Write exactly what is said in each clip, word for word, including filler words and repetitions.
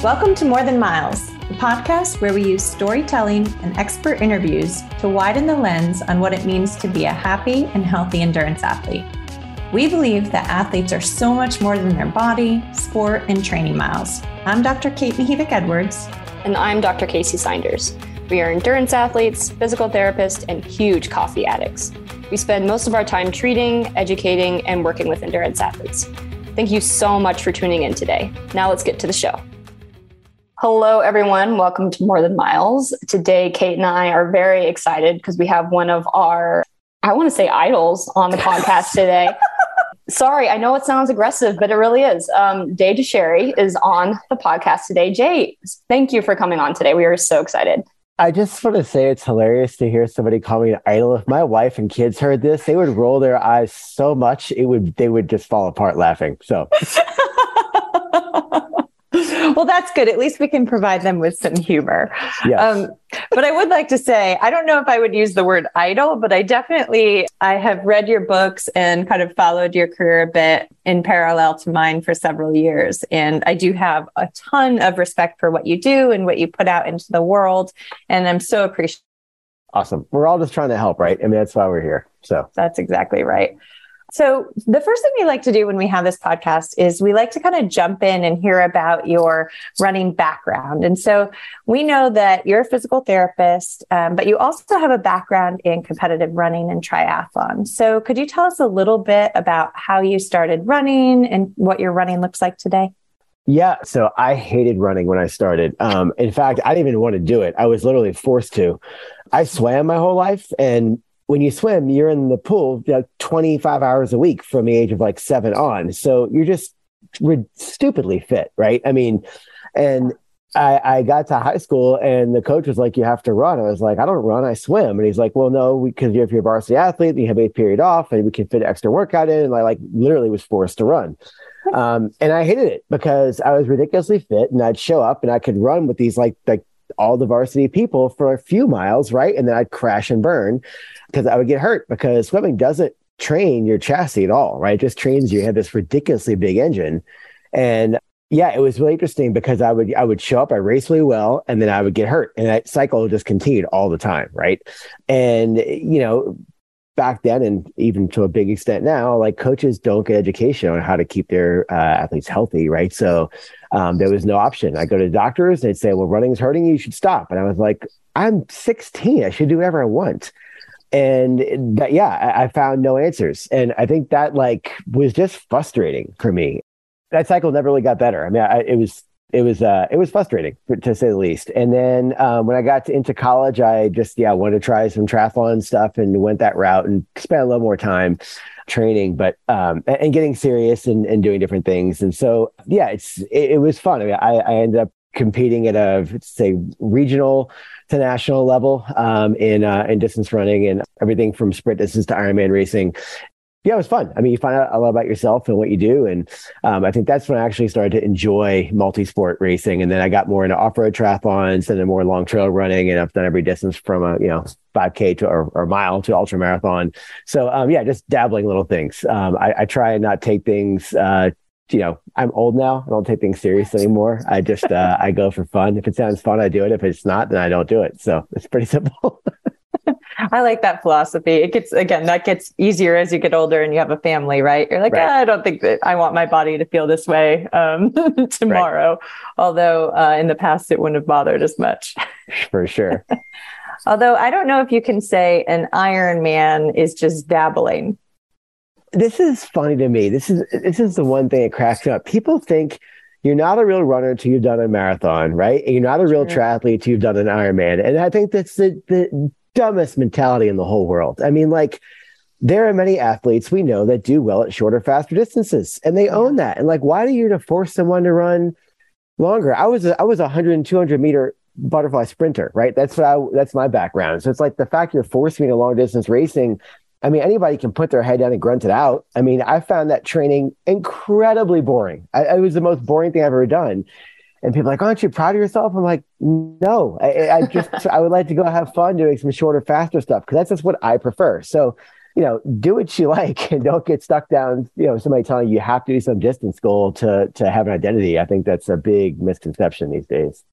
Welcome to More Than Miles, a podcast where we use storytelling and expert interviews to widen the lens on what it means to be a happy and healthy endurance athlete. We believe that athletes are so much more than their body, sport, and training miles. I'm Doctor Kate Mihibic-Edwards. And I'm Doctor Casey Sanders. We are endurance athletes, physical therapists, and huge coffee addicts. We spend most of our time treating, educating, and working with endurance athletes. Thank you so much for tuning in today. Now let's get to the show. Hello, everyone. Welcome to More Than Miles. Today, Kate and I are very excited because we have one of our, I want to say idols on the podcast today. Sorry, I know it sounds aggressive, but it really is. Um, Deja Sherry is on the podcast today. Jay, thank you for coming on today. We are so excited. I just want to say it's hilarious to hear somebody call me an idol. If my wife and kids heard this, they would roll their eyes so much, it would they would just fall apart laughing. So. Well, that's good. At least we can provide them with some humor. Yes. Um, but I would like to say, I don't know if I would use the word idol, but I definitely, I have read your books and kind of followed your career a bit in parallel to mine for several years. And I do have a ton of respect for what you do and what you put out into the world. And I'm so appreciative. Awesome. We're all just trying to help, right? I mean, that's why we're here. So that's exactly right. So the first thing we like to do when we have this podcast is we like to kind of jump in and hear about your running background. And so we know that you're a physical therapist, um, but you also have a background in competitive running and triathlon. So could you tell us a little bit about how you started running and what your running looks like today? Yeah. So I hated running when I started. Um, in fact, I didn't even want to do it. I was literally forced to. I swam my whole life, and when you swim, you're in the pool, you know, twenty-five hours a week from the age of like seven on. So you're just re- stupidly fit, right? I mean, and I, I got to high school and the coach was like, you have to run. I was like, I don't run, I swim. And he's like, well, no, because if you're a varsity athlete, you have a period off and we can fit an extra workout in. And I like literally was forced to run. Um, and I hated it because I was ridiculously fit and I'd show up and I could run with these like, like, all the varsity people for a few miles, right? And then I'd crash and burn because I would get hurt because swimming doesn't train your chassis at all, right? It just trains you. You have this ridiculously big engine. And yeah, it was really interesting because I would I would show up, I race really well, and then I would get hurt. And that cycle just continued all the time, right? And, you know, back then and even to a big extent now, like coaches don't get education on how to keep their uh, athletes healthy, right? So um, there was no option. I go to doctors, they'd say, well, running's hurting you, you should stop. And I was like, I'm sixteen, I should do whatever I want. And that, yeah, I, I found no answers. And I think that like was just frustrating for me. That cycle never really got better. I mean, I, it was It was uh, it was frustrating, to say the least. And then um, when I got to, into college, I just, yeah, wanted to try some triathlon stuff and went that route and spent a little more time training, but um, and getting serious and, and doing different things. And so, yeah, it's it, it was fun. I mean, I, I ended up competing at a, say, regional to national level um, in uh, in distance running and everything from sprint distance to Ironman racing. Yeah, it was fun. I mean, you find out a lot about yourself and what you do. And um, I think that's when I actually started to enjoy multi-sport racing. And then I got more into off-road triathlons and then more long trail running. And I've done every distance from a, you know, five K to or, or mile to ultra marathon. So um, yeah, just dabbling little things. Um, I, I try and not take things, uh, you know, I'm old now. I don't take things serious anymore. I just, uh, I go for fun. If it sounds fun, I do it. If it's not, then I don't do it. So it's pretty simple. I like that philosophy. It gets, again, that gets easier as you get older and you have a family, right? You're like, right. Ah, I don't think that I want my body to feel this way um, tomorrow. Right. Although uh, in the past, it wouldn't have bothered as much. For sure. Although I don't know if you can say an Ironman is just dabbling. This is funny to me. This is, this is the one thing that cracks me up. People think you're not a real runner until you've done a marathon, right? And you're not a real sure. triathlete until you've done an Ironman. And I think that's the, the dumbest mentality in the whole world. I mean, like, There are many athletes we know that do well at shorter, faster distances, and they yeah. own that. And like, why do you force someone to run longer? I was a, I was a one hundred and two hundred meter butterfly sprinter, right? That's what I, that's my background. So it's like the fact you're forcing me to long distance racing. I mean, anybody can put their head down and grunt it out. I mean, I found that training incredibly boring. I, it was the most boring thing I've ever done. And people are like, aren't you proud of yourself? I'm like, no, I, I just, I would like to go have fun doing some shorter, faster stuff. Cause that's just what I prefer. So, you know, do what you like and don't get stuck down, you know, somebody telling you you have to do some distance goal to, to have an identity. I think that's a big misconception these days.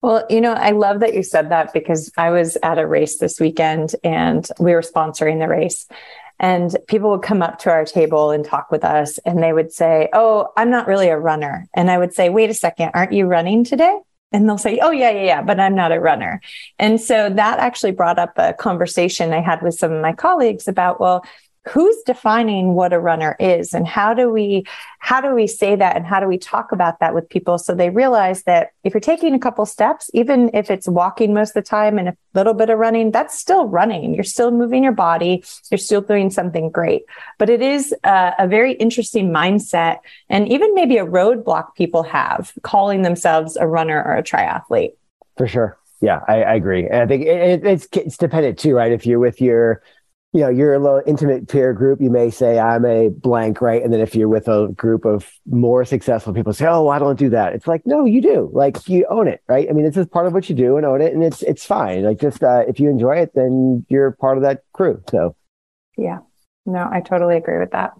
Well, you know, I love that you said that because I was at a race this weekend and we were sponsoring the race, and people would come up to our table and talk with us, and they would say, oh, I'm not really a runner. And I would say, wait a second, aren't you running today? And they'll say, oh, yeah, yeah, yeah, but I'm not a runner. And so that actually brought up a conversation I had with some of my colleagues about, well, who's defining what a runner is, and how do we, how do we say that, and how do we talk about that with people so they realize that if you're taking a couple steps, even if it's walking most of the time and a little bit of running, that's still running. You're still moving your body. You're still doing something great. But it is a, a very interesting mindset, and even maybe a roadblock people have calling themselves a runner or a triathlete. For sure. Yeah, I, I agree. And I think it, it's, it's dependent too, right? If you're with your, you know, you're a little intimate peer group, you may say, I'm a blank, right? And then if you're with a group of more successful people, say, oh, well, I don't do that. It's like, no, you do. Like, you own it, right? I mean, this is part of what you do, and own it, and it's it's fine. Like, just uh, if you enjoy it, then you're part of that crew. So, yeah, no, I totally agree with that.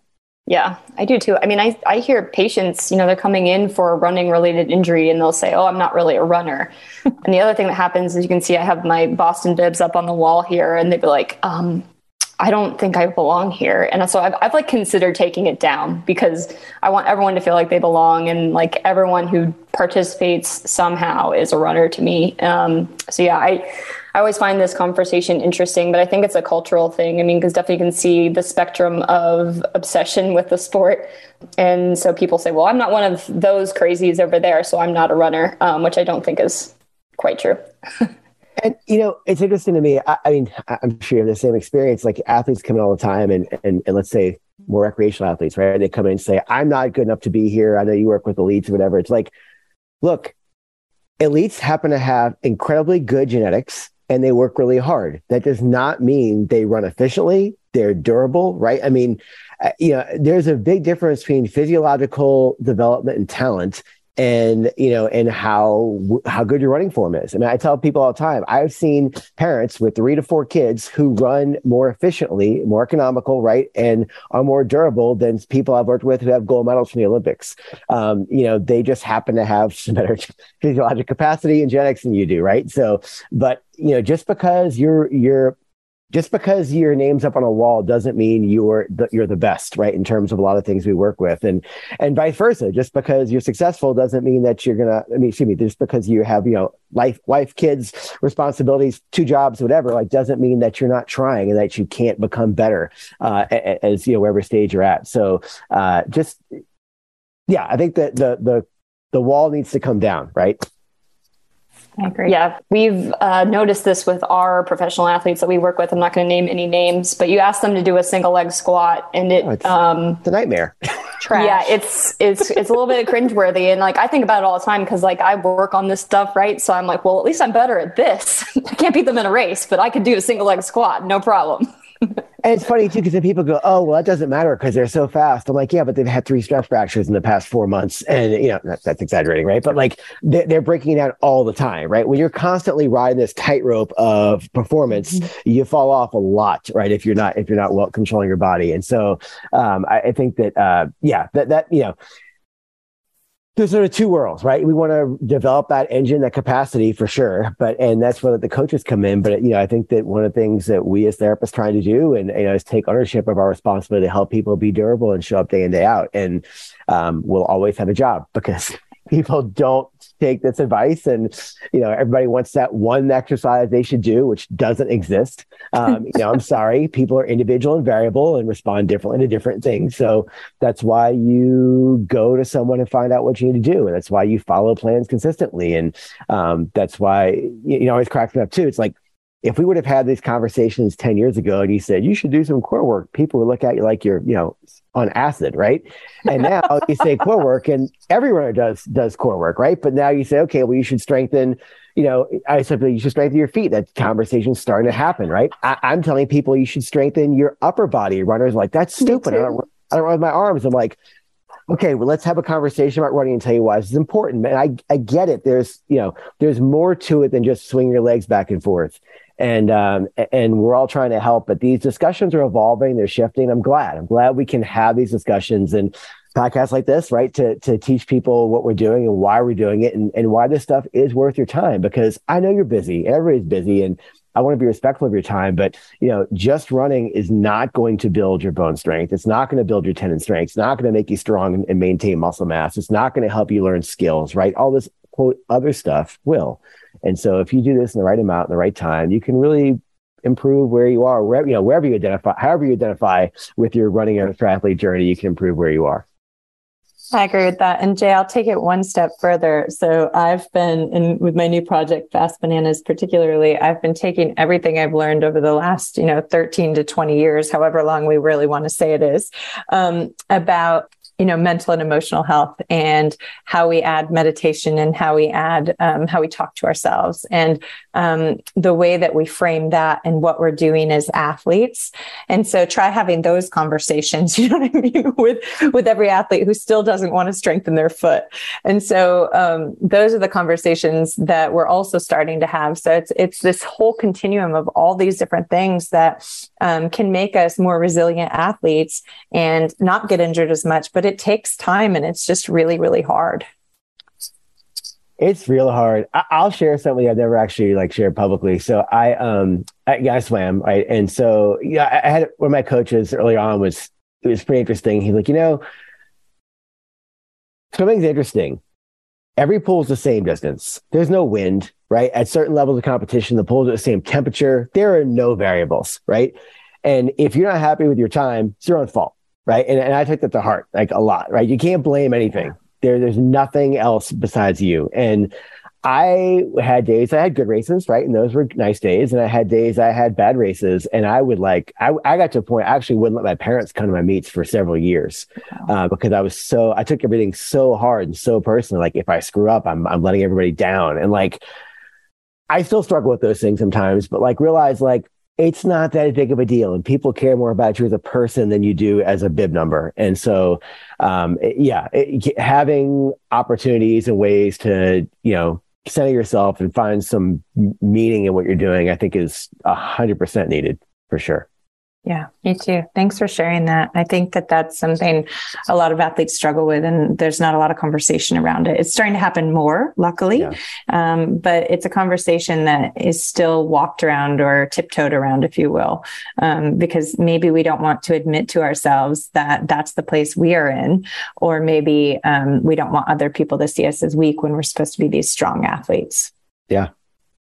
Yeah, I do too. I mean, I, I hear patients, you know, they're coming in for a running related injury and they'll say, oh, I'm not really a runner. And the other thing that happens is, you can see I have my Boston bibs up on the wall here, and they'd be like, um, I don't think I belong here. And so I've, I've like considered taking it down because I want everyone to feel like they belong, and like everyone who participates somehow is a runner to me. Um, so yeah, I, I always find this conversation interesting, but I think it's a cultural thing. I mean, because definitely you can see the spectrum of obsession with the sport. And so people say, well, I'm not one of those crazies over there, so I'm not a runner, um, which I don't think is quite true. And, you know, it's interesting to me. I, I mean, I'm sure you have the same experience. Like, athletes come in all the time, and, and and let's say more recreational athletes, right? They come in and say, I'm not good enough to be here. I know you work with elites or whatever. It's like, look, elites happen to have incredibly good genetics and they work really hard. That does not mean they run efficiently. They're durable, right? I mean, you know, there's a big difference between physiological development and talent, and, you know, and how, how good your running form is. I mean, I tell people all the time, I've seen parents with three to four kids who run more efficiently, more economical, right, and are more durable than people I've worked with who have gold medals from the Olympics. Um, you know, they just happen to have some better physiologic capacity and genetics than you do. Right. So, but, you know, just because you're, you're, just because your name's up on a wall doesn't mean you're the, you're the best, right? In terms of a lot of things we work with, and and vice versa. Just because you're successful doesn't mean that you're gonna. I mean, excuse me. Just because you have, you know, life, wife, kids, responsibilities, two jobs, whatever, like, doesn't mean that you're not trying and that you can't become better uh, as, you know, wherever stage you're at. So uh, just yeah, I think that the the the wall needs to come down, right? I agree. Yeah, we've uh, noticed this with our professional athletes that we work with. I'm not going to name any names, but you ask them to do a single leg squat, and it, oh, it's um, the nightmare. Trash. Yeah, it's it's it's a little bit cringeworthy, and like, I think about it all the time because like I work on this stuff, right? So I'm like, well, at least I'm better at this. I can't beat them in a race, but I could do a single leg squat, no problem. And it's funny too, because then people go, oh, well, that doesn't matter because they're so fast. I'm like, yeah, but they've had three stress fractures in the past four months. And, you know, that's, that's exaggerating, right? But like, they're, they're breaking down all the time, right? When you're constantly riding this tightrope of performance, mm-hmm. you fall off a lot, right? If you're not, if you're not well controlling your body. And so um, I, I think that, uh, yeah, that, that, you know, there's sort of two worlds, right? We want to develop that engine, that capacity for sure. But, and that's where the coaches come in. But, you know, I think that one of the things that we as therapists trying to do, and, you know, is take ownership of our responsibility to help people be durable and show up day in, day out. And um, we'll always have a job because people don't take this advice. And, you know, everybody wants that one exercise they should do, which doesn't exist. Um, you know, I'm sorry, people are individual and variable and respond differently to different things. So that's why you go to someone and find out what you need to do. And that's why you follow plans consistently. And um, that's why, you know, it always cracks me up too. It's like, If we would have had these conversations ten years ago and you said, you should do some core work, people would look at you like you're, you know, on acid, right? And now you say core work and every runner does, does core work, right? But now you say, okay, well, you should strengthen, you know, I said, you should strengthen your feet. That conversation's starting to happen, right? I, I'm telling people you should strengthen your upper body. Runners are like, that's stupid. I don't, I don't run with my arms. I'm like, okay, well, let's have a conversation about running and tell you why this is important. And I, I get it. There's, you know, there's more to it than just swing your legs back and forth. And, um, and we're all trying to help, but these discussions are evolving. They're shifting. I'm glad, I'm glad we can have these discussions and podcasts like this, right? To, to teach people what we're doing and why we're doing it and, and why this stuff is worth your time, because I know you're busy. Everybody's busy and I want to be respectful of your time, but you know, just running is not going to build your bone strength. It's not going to build your tendon strength. It's not going to make you strong and, and maintain muscle mass. It's not going to help you learn skills, right? All this quote other stuff will. And so if you do this in the right amount, in the right time, you can really improve where you are, wherever, you know, wherever you identify, however you identify with your running or triathlete journey, you can improve where you are. I agree with that. And Jay, I'll take it one step further. So I've been in with my new project, Fast Bananas, particularly, I've been taking everything I've learned over the last, you know, thirteen to twenty years, however long we really want to say it is, um, about, you know, mental and emotional health and how we add meditation and how we add, um, how we talk to ourselves. And um, the way that we frame that and what we're doing as athletes. And so try having those conversations, you know what I mean? with, with every athlete who still doesn't want to strengthen their foot. And so um, those are the conversations that we're also starting to have. So it's, it's this whole continuum of all these different things that um, can make us more resilient athletes and not get injured as much, but it takes time and it's just really, really hard. It's real hard. I- I'll share something I've never actually like shared publicly. So I, um, I, yeah, I swam. Right. And so, yeah, I had one of my coaches early on was, it was pretty interesting. He's like, you know, swimming's interesting. Every pool's the same distance. There's no wind, right? At certain levels of competition, the pool's at the same temperature. There are no variables, right? And if you're not happy with your time, it's your own fault. Right. And, and I took that to heart, like a lot, right? You can't blame anything. There, there's nothing else besides you. And I had days, I had good races, right? And those were nice days. And I had days I had bad races. And I would like, I, I got to a point, I actually wouldn't let my parents come to my meets for several years uh, because I was so, I took everything so hard and so personal. Like if I screw up, I'm, I'm letting everybody down. And like, I still struggle with those things sometimes, but like realize like, it's not that big of a deal and people care more about you as a person than you do as a bib number. And so, um, it, yeah, it, having opportunities and ways to, you know, center yourself and find some meaning in what you're doing, I think is a hundred percent needed for sure. Yeah, me too. Thanks for sharing that. I think that that's something a lot of athletes struggle with and there's not a lot of conversation around it. It's starting to happen more, luckily, yeah. um, but it's a conversation that is still walked around or tiptoed around, if you will, um, because maybe we don't want to admit to ourselves that that's the place we are in, or maybe um, we don't want other people to see us as weak when we're supposed to be these strong athletes. Yeah.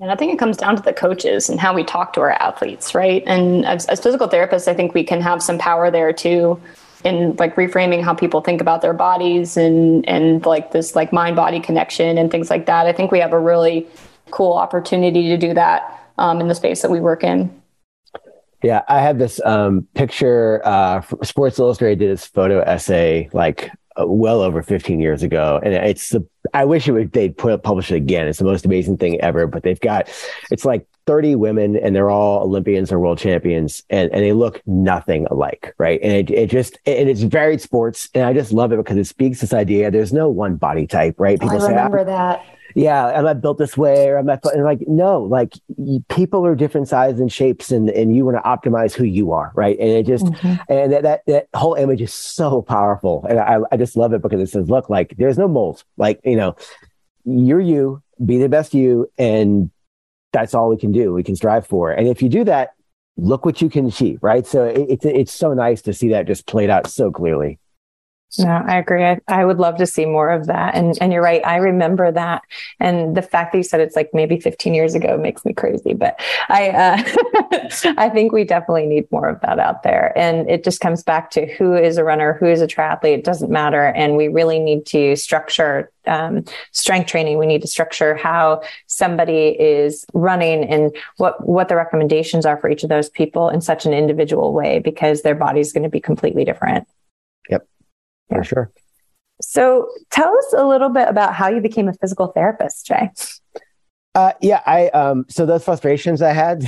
And I think it comes down to the coaches and how we talk to our athletes, right? And as, as physical therapists, I think we can have some power there too in like reframing how people think about their bodies and, and like this like mind-body connection and things like that. I think we have a really cool opportunity to do that um, in the space that we work in. Yeah. I have this um, picture, uh, Sports Illustrated did this photo essay like uh, well over fifteen years ago. And it's the, I wish it would, they'd put it, publish it again. It's the most amazing thing ever, but they've got, it's like thirty women and they're all Olympians or world champions and, and they look nothing alike. Right. And it, it just, and it's varied sports. And I just love it because it speaks this idea. There's no one body type, right? People I remember say, that. yeah, I'm not built this way, or I'm not like, no, like people are different sizes and shapes, and, and you want to optimize who you are. Right. And it just, mm-hmm. and that, that, that whole image is so powerful. And I, I just love it because it says, look, like there's no mold, like, you know, you're you, be the best you. And that's all we can do. We can strive for. And if you do that, look what you can achieve. Right. So it, it's, it's so nice to see that just played out so clearly. No, I agree. I, I would love to see more of that. And and you're right. I remember that. And the fact that you said it's like maybe fifteen years ago makes me crazy. But I uh, I think we definitely need more of that out there. And it just comes back to who is a runner, who is a triathlete. It doesn't matter. And we really need to structure um, strength training. We need to structure how somebody is running and what, what the recommendations are for each of those people in such an individual way, because their body is going to be completely different. Yep. For sure. So tell us a little bit about how you became a physical therapist, Jay. Uh, yeah, I, um, so those frustrations I had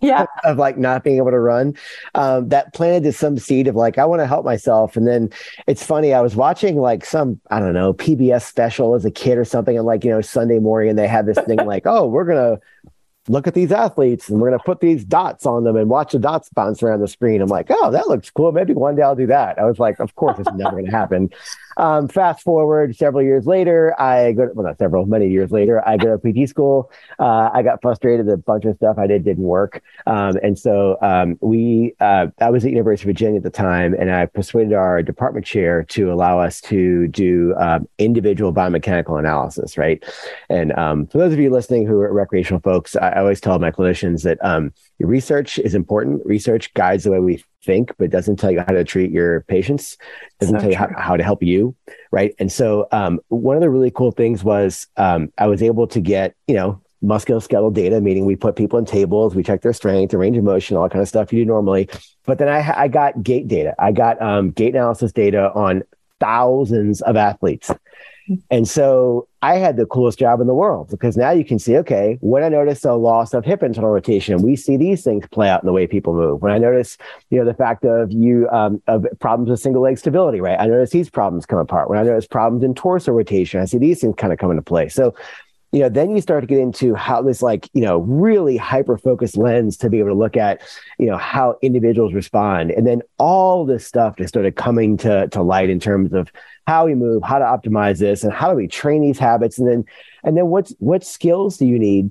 yeah. of, of like not being able to run, um, that planted some seed of like, I want to help myself. And then it's funny, I was watching like some, I don't know, P B S special as a kid or something. And like, you know, Sunday morning, and they had this thing like, oh, we're going to look at these athletes and we're going to put these dots on them and watch the dots bounce around the screen. I'm like, oh, that looks cool. Maybe one day I'll do that. I was like, of course, it's never going to happen. Um, fast forward several years later, I go to, well, not several, many years later, I go to P T school. Uh, I got frustrated that a bunch of stuff I did didn't work. Um, and so um, we, uh, I was at University of Virginia at the time, and I persuaded our department chair to allow us to do um, individual biomechanical analysis, right? And um, for those of you listening who are recreational folks, I, I always tell my clinicians that um, research is important. Research guides the way we think, but doesn't tell you how to treat your patients, doesn't tell you how, how to help you, right? And so um, one of the really cool things was um, I was able to get, you know, musculoskeletal data, meaning we put people in tables, we check their strength, the range of motion, all that kind of stuff you do normally. But then I, I got gait data. I got um, gait analysis data on thousands of athletes. And so I had the coolest job in the world, because now you can see, okay, when I notice a loss of hip internal rotation, we see these things play out in the way people move. When I notice, you know, the fact of you, um, of problems with single leg stability, right? I notice these problems come apart. When I notice problems in torso rotation, I see these things kind of come into play. So, you know, then you start to get into how this, like, you know, really hyper-focused lens to be able to look at, you know, how individuals respond. And then all this stuff just started coming to, to light in terms of how we move, how to optimize this, and how do we train these habits? And then, and then what's, what skills do you need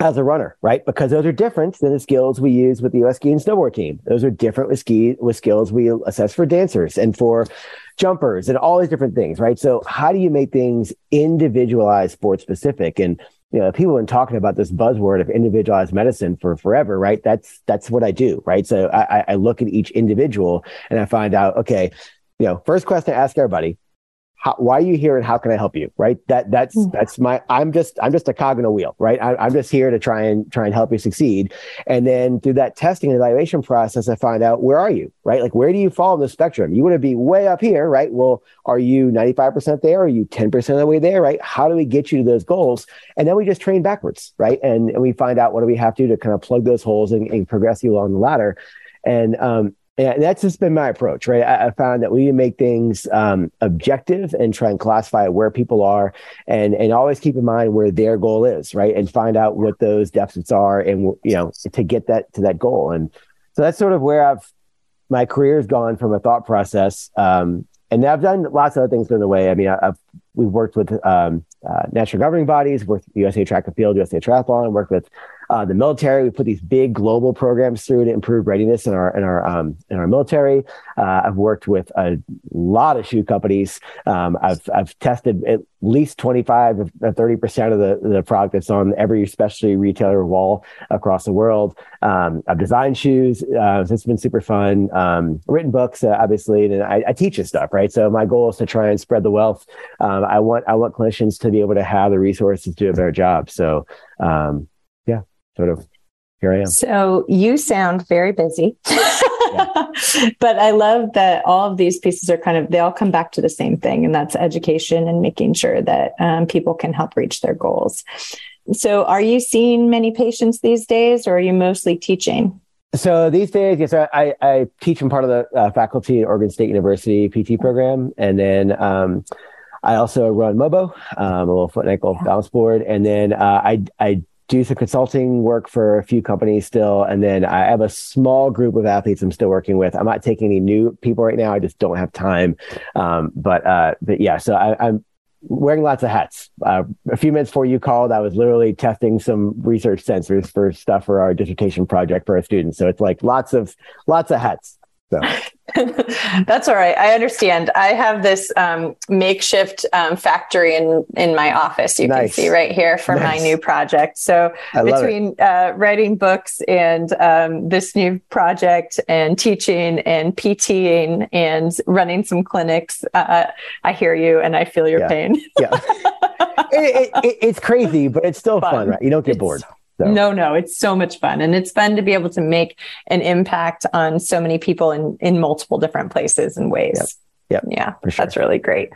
as a runner, right? Because those are different than the skills we use with the U S ski and snowboard team. Those are different with ski, with skills we assess for dancers and for jumpers and all these different things, right? So how do you make things individualized, sport specific? And, you know, people have been talking about this buzzword of individualized medicine for forever, right? That's, that's what I do, right? So I, I look at each individual and I find out, okay, you know, first question I ask everybody, How, why are you here and how can I help you? Right. That that's, that's my, I'm just, I'm just a cog in a wheel, right? I, I'm just here to try and try and help you succeed. And then through that testing and evaluation process, I find out, where are you, right? Like, where do you fall in the spectrum? You want to be way up here, right? Well, are you ninety-five percent there? Are you ten percent of the way there? Right. How do we get you to those goals? And then we just train backwards. Right. And, and we find out what do we have to do to kind of plug those holes and, and progress you along the ladder. And, um, And that's just been my approach, right? I, I found that we need to make things um, objective and try and classify where people are, and and always keep in mind where their goal is, right? And find out what those deficits are, and, you know, to get that to that goal. And so that's sort of where I've my career's gone from a thought process. Um, and I've done lots of other things along the way. I mean, I, I've we've worked with um, uh, national governing bodies, worked with U S A Track and Field, U S A Triathlon, worked with Uh, the military. We put these big global programs through to improve readiness in our in our um, in our military. Uh, I've worked with a lot of shoe companies. Um, I've I've tested at least twenty-five or thirty percent of the, the product that's on every specialty retailer wall across the world. Um, I've designed shoes. Uh, so it's been super fun. Um, written books, uh, obviously, and I, I teach this stuff, right? So my goal is to try and spread the wealth. Um, I want I want clinicians to be able to have the resources to do a better job. So. Um, Sort of, here I am. So you sound very busy, yeah. But I love that all of these pieces are kind of, they all come back to the same thing, and that's education and making sure that um, people can help reach their goals. So are you seeing many patients these days, or are you mostly teaching? So these days, yes, I, I teach in part of the uh, faculty at Oregon State University P T program. And then um, I also run MOBO, um, a little foot and ankle balance board. And then uh, I, I do some consulting work for a few companies still. And then I have a small group of athletes I'm still working with. I'm not taking any new people right now. I just don't have time. Um, but, uh, but yeah, so I, I'm wearing lots of hats. Uh, a few minutes before you called, I was literally testing some research sensors for stuff for our dissertation project for our students. So it's like lots of, lots of hats. So. That's all right. I understand. I have this um, makeshift um, factory in, in my office. You nice. Can see right here for nice. My new project. So between uh, writing books and um, this new project and teaching and PTing and running some clinics, uh, I hear you and I feel your yeah. pain. yeah, it, it, it's crazy, but it's still fun, fun right? You don't get it's- bored. So. No, no, it's so much fun. And it's fun to be able to make an impact on so many people in, in multiple different places and ways. Yep. Yep. Yeah, for sure. That's really great.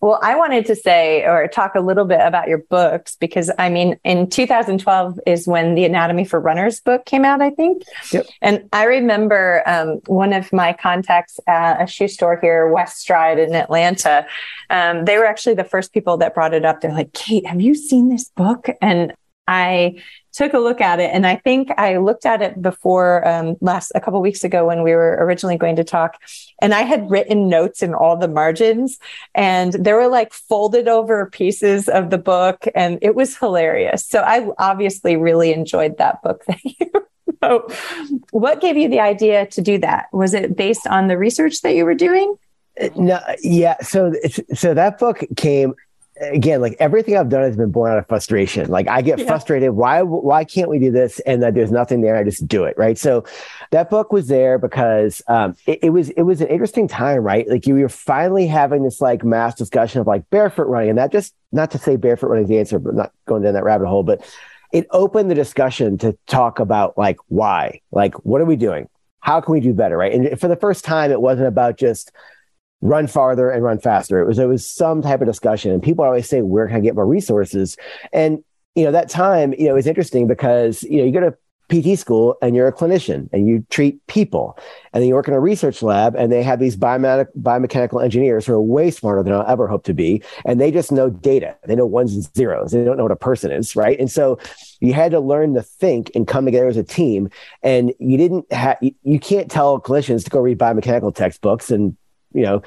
Well, I wanted to say, or talk a little bit about your books, because I mean, in two thousand twelve is when the Anatomy for Runners book came out, I think. Yep. And I remember um, one of my contacts at a shoe store here, West Stride in Atlanta, um, they were actually the first people that brought it up. They're like, Kate, have you seen this book? And I took a look at it, and I think I looked at it before um, last a couple of weeks ago when we were originally going to talk, and I had written notes in all the margins, and there were like folded over pieces of the book, and it was hilarious. So I obviously really enjoyed that book that you wrote. What gave you the idea to do that? Was it based on the research that you were doing? No, yeah. So, so that book came. Again, like everything I've done has been born out of frustration. Like I get yeah. frustrated. Why, why can't we do this? And that there's nothing there. I just do it. Right. So that book was there because um, it, it was, it was an interesting time, right? Like you were finally having this like mass discussion of like barefoot running, and that just, not to say barefoot running is the answer, but not going down that rabbit hole, but it opened the discussion to talk about like, why, like, what are we doing? How can we do better? Right. And for the first time, it wasn't about just run farther and run faster. It was, it was some type of discussion, and people always say, where can I get more resources? And, you know, that time, you know, is interesting because, you know, you go to P T school and you're a clinician and you treat people, and then you work in a research lab, and they have these biomedic, biomechanical engineers who are way smarter than I'll ever hope to be. And they just know data. They know ones and zeros. They don't know what a person is. Right. And so you had to learn to think and come together as a team. And you didn't have, you, you can't tell clinicians to go read biomechanical textbooks, and, you know,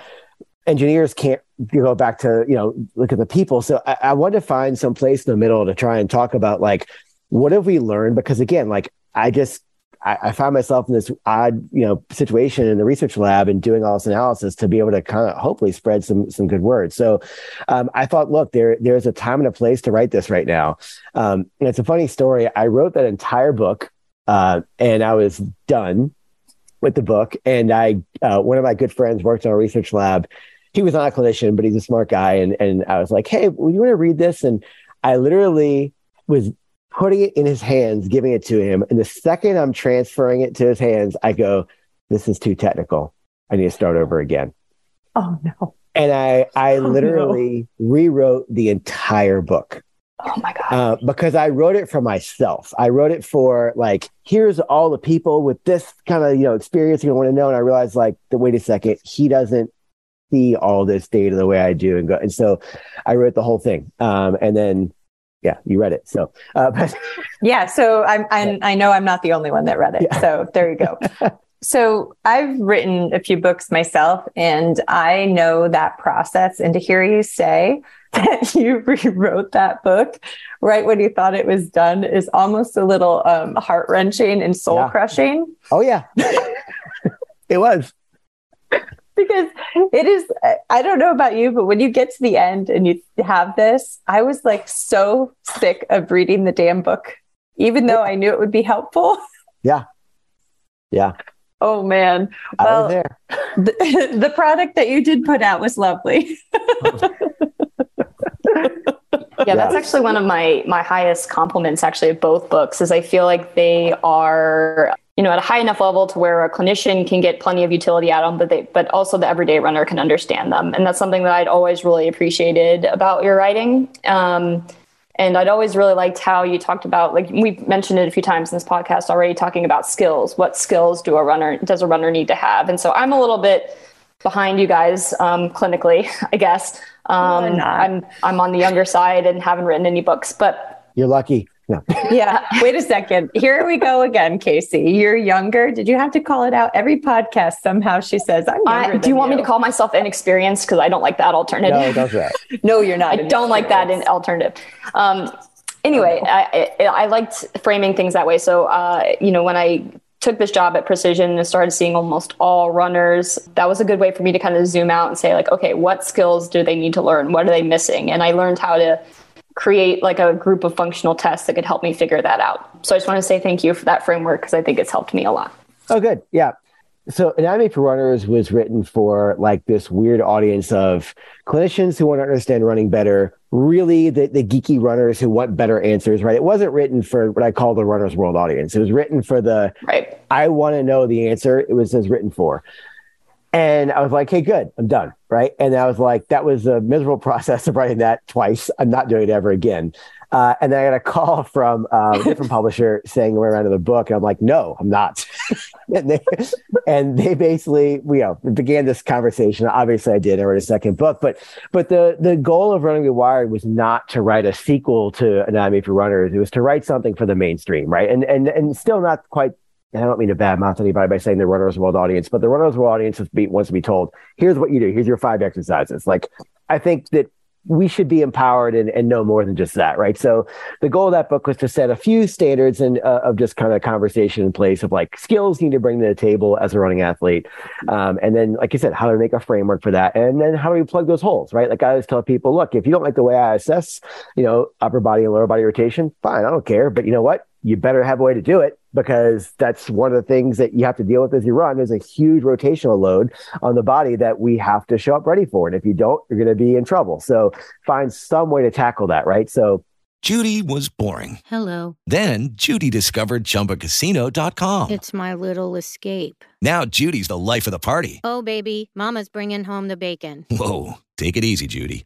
engineers can't go back to, you know, look at the people. So I, I want to find some place in the middle to try and talk about like, what have we learned? Because again, like I just, I, I found myself in this odd, you know, situation in the research lab and doing all this analysis to be able to kind of hopefully spread some, some good words. So um, I thought, look, there, there's a time and a place to write this right now. Um, and it's a funny story. I wrote that entire book uh, and I was done with the book. And I, uh, one of my good friends worked in our research lab. He was not a clinician, but he's a smart guy. And, and I was like, hey, well, you want to read this? And I literally was putting it in his hands, giving it to him. And the second I'm transferring it to his hands, I go, this is too technical. I need to start over again. Oh no. And I, I oh, literally no. rewrote the entire book. Oh my God. Uh, because I wrote it for myself. I wrote it for like, here's all the people with this kind of, you know, experience you want to know. And I realized like, the, wait a second, he doesn't see all this data the way I do. And go. And so I wrote the whole thing. Um, and then, yeah, you read it. So, uh, but- yeah. So I'm, I'm, I know I'm not the only one that read it. Yeah. So there you go. So I've written a few books myself, and I know that process. And to hear you say that you rewrote that book right when you thought it was done is almost a little um, heart-wrenching and soul-crushing. Yeah. Oh, yeah. It was. Because it is, I don't know about you, but when you get to the end and you have this, I was like so sick of reading the damn book, even though I knew it would be helpful. Yeah. Yeah. Oh man. Well, there. The, the product that you did put out was lovely. Yeah, that's actually one of my, my highest compliments actually of both books is I feel like they are, you know, at a high enough level to where a clinician can get plenty of utility out of them, but they, but also the everyday runner can understand them. And that's something that I'd always really appreciated about your writing. Um, And I'd always really liked how you talked about, like we've mentioned it a few times in this podcast already, talking about skills. What skills do a runner, does a runner need to have? And so I'm a little bit behind you guys, um, clinically, I guess. Um, I'm, I'm on the younger side and haven't written any books, but you're lucky. No. Yeah. Wait a second. Here we go again, Casey. You're younger. Did you have to call it out? Every podcast, somehow she says, I'm younger I, than Do you want you. me to call myself inexperienced? Because I don't like that alternative. No, that. No, you're not. I don't like that in alternative. Um, anyway, oh, no. I, I, I liked framing things that way. So, uh, you know, when I took this job at Precision and started seeing almost all runners, that was a good way for me to kind of zoom out and say, like, okay, what skills do they need to learn? What are they missing? And I learned how to create like a group of functional tests that could help me figure that out. So I just want to say thank you for that framework because I think it's helped me a lot. Oh, good. Yeah. So Anatomy for Runners was written for like this weird audience of clinicians who want to understand running better, really the, the geeky runners who want better answers, right? It wasn't written for what I call the runner's world audience. It was written for the, right. I want to know the answer. It was, it was written for. And I was like, hey, good, I'm done, right? And I was like, that was a miserable process of writing that twice. I'm not doing it ever again. Uh, and then I got a call from uh, a different publisher saying we're out of the book. And I'm like, no, I'm not. and, they, and they basically, you know, began this conversation. Obviously, I did. I wrote a second book. But but the the goal of Running Rewired was not to write a sequel to Anatomy for Runners. It was to write something for the mainstream, right? And and and still not quite. And I don't mean to badmouth anybody by saying the runner's world audience, but the runner's world audience wants to be told, here's what you do. Here's your five exercises. Like, I think that we should be empowered and, and know more than just that, right? So the goal of that book was to set a few standards and uh, of just kind of conversation in place of like skills you need to bring to the table as a running athlete. Um, and then, like you said, how do we make a framework for that? And then how do we plug those holes, right? Like I always tell people, look, if you don't like the way I assess, you know, upper body and lower body rotation, fine, I don't care. But you know what? You better have a way to do it, because that's one of the things that you have to deal with as you run. There's a huge rotational load on the body that we have to show up ready for. And if you don't, you're going to be in trouble. So find some way to tackle that, right? So Judy was boring. Hello. Then Judy discovered Chumba Casino dot com. It's my little escape. Now Judy's the life of the party. Oh, baby, mama's bringing home the bacon. Whoa, take it easy, Judy.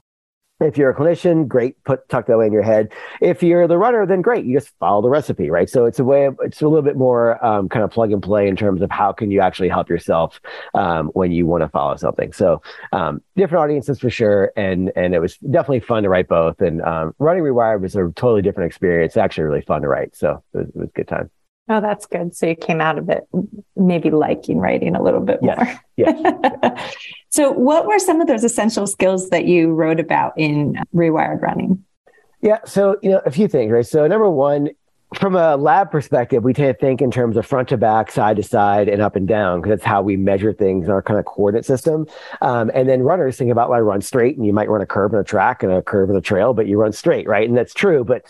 If you're a clinician, great, put tuck that away in your head. If you're the runner, then great, you just follow the recipe, right? So it's a way of, it's a little bit more um, kind of plug and play in terms of how can you actually help yourself um, when you want to follow something. So um, different audiences for sure, and and it was definitely fun to write both. And um, Running Rewired was a totally different experience. Actually, really fun to write, so it was, it was a good time. Oh, that's good. So you came out of it maybe liking writing a little bit more. Yes. Yes. So what were some of those essential skills that you wrote about in Rewired Running? Yeah. So, you know, a few things, right? So number one, from a lab perspective, we tend to think in terms of front to back, side to side, and up and down, because that's how we measure things in our kind of coordinate system. Um, and then runners think about, well, I run straight, and you might run a curve and a track and a curve and a trail, but you run straight, right? And that's true. But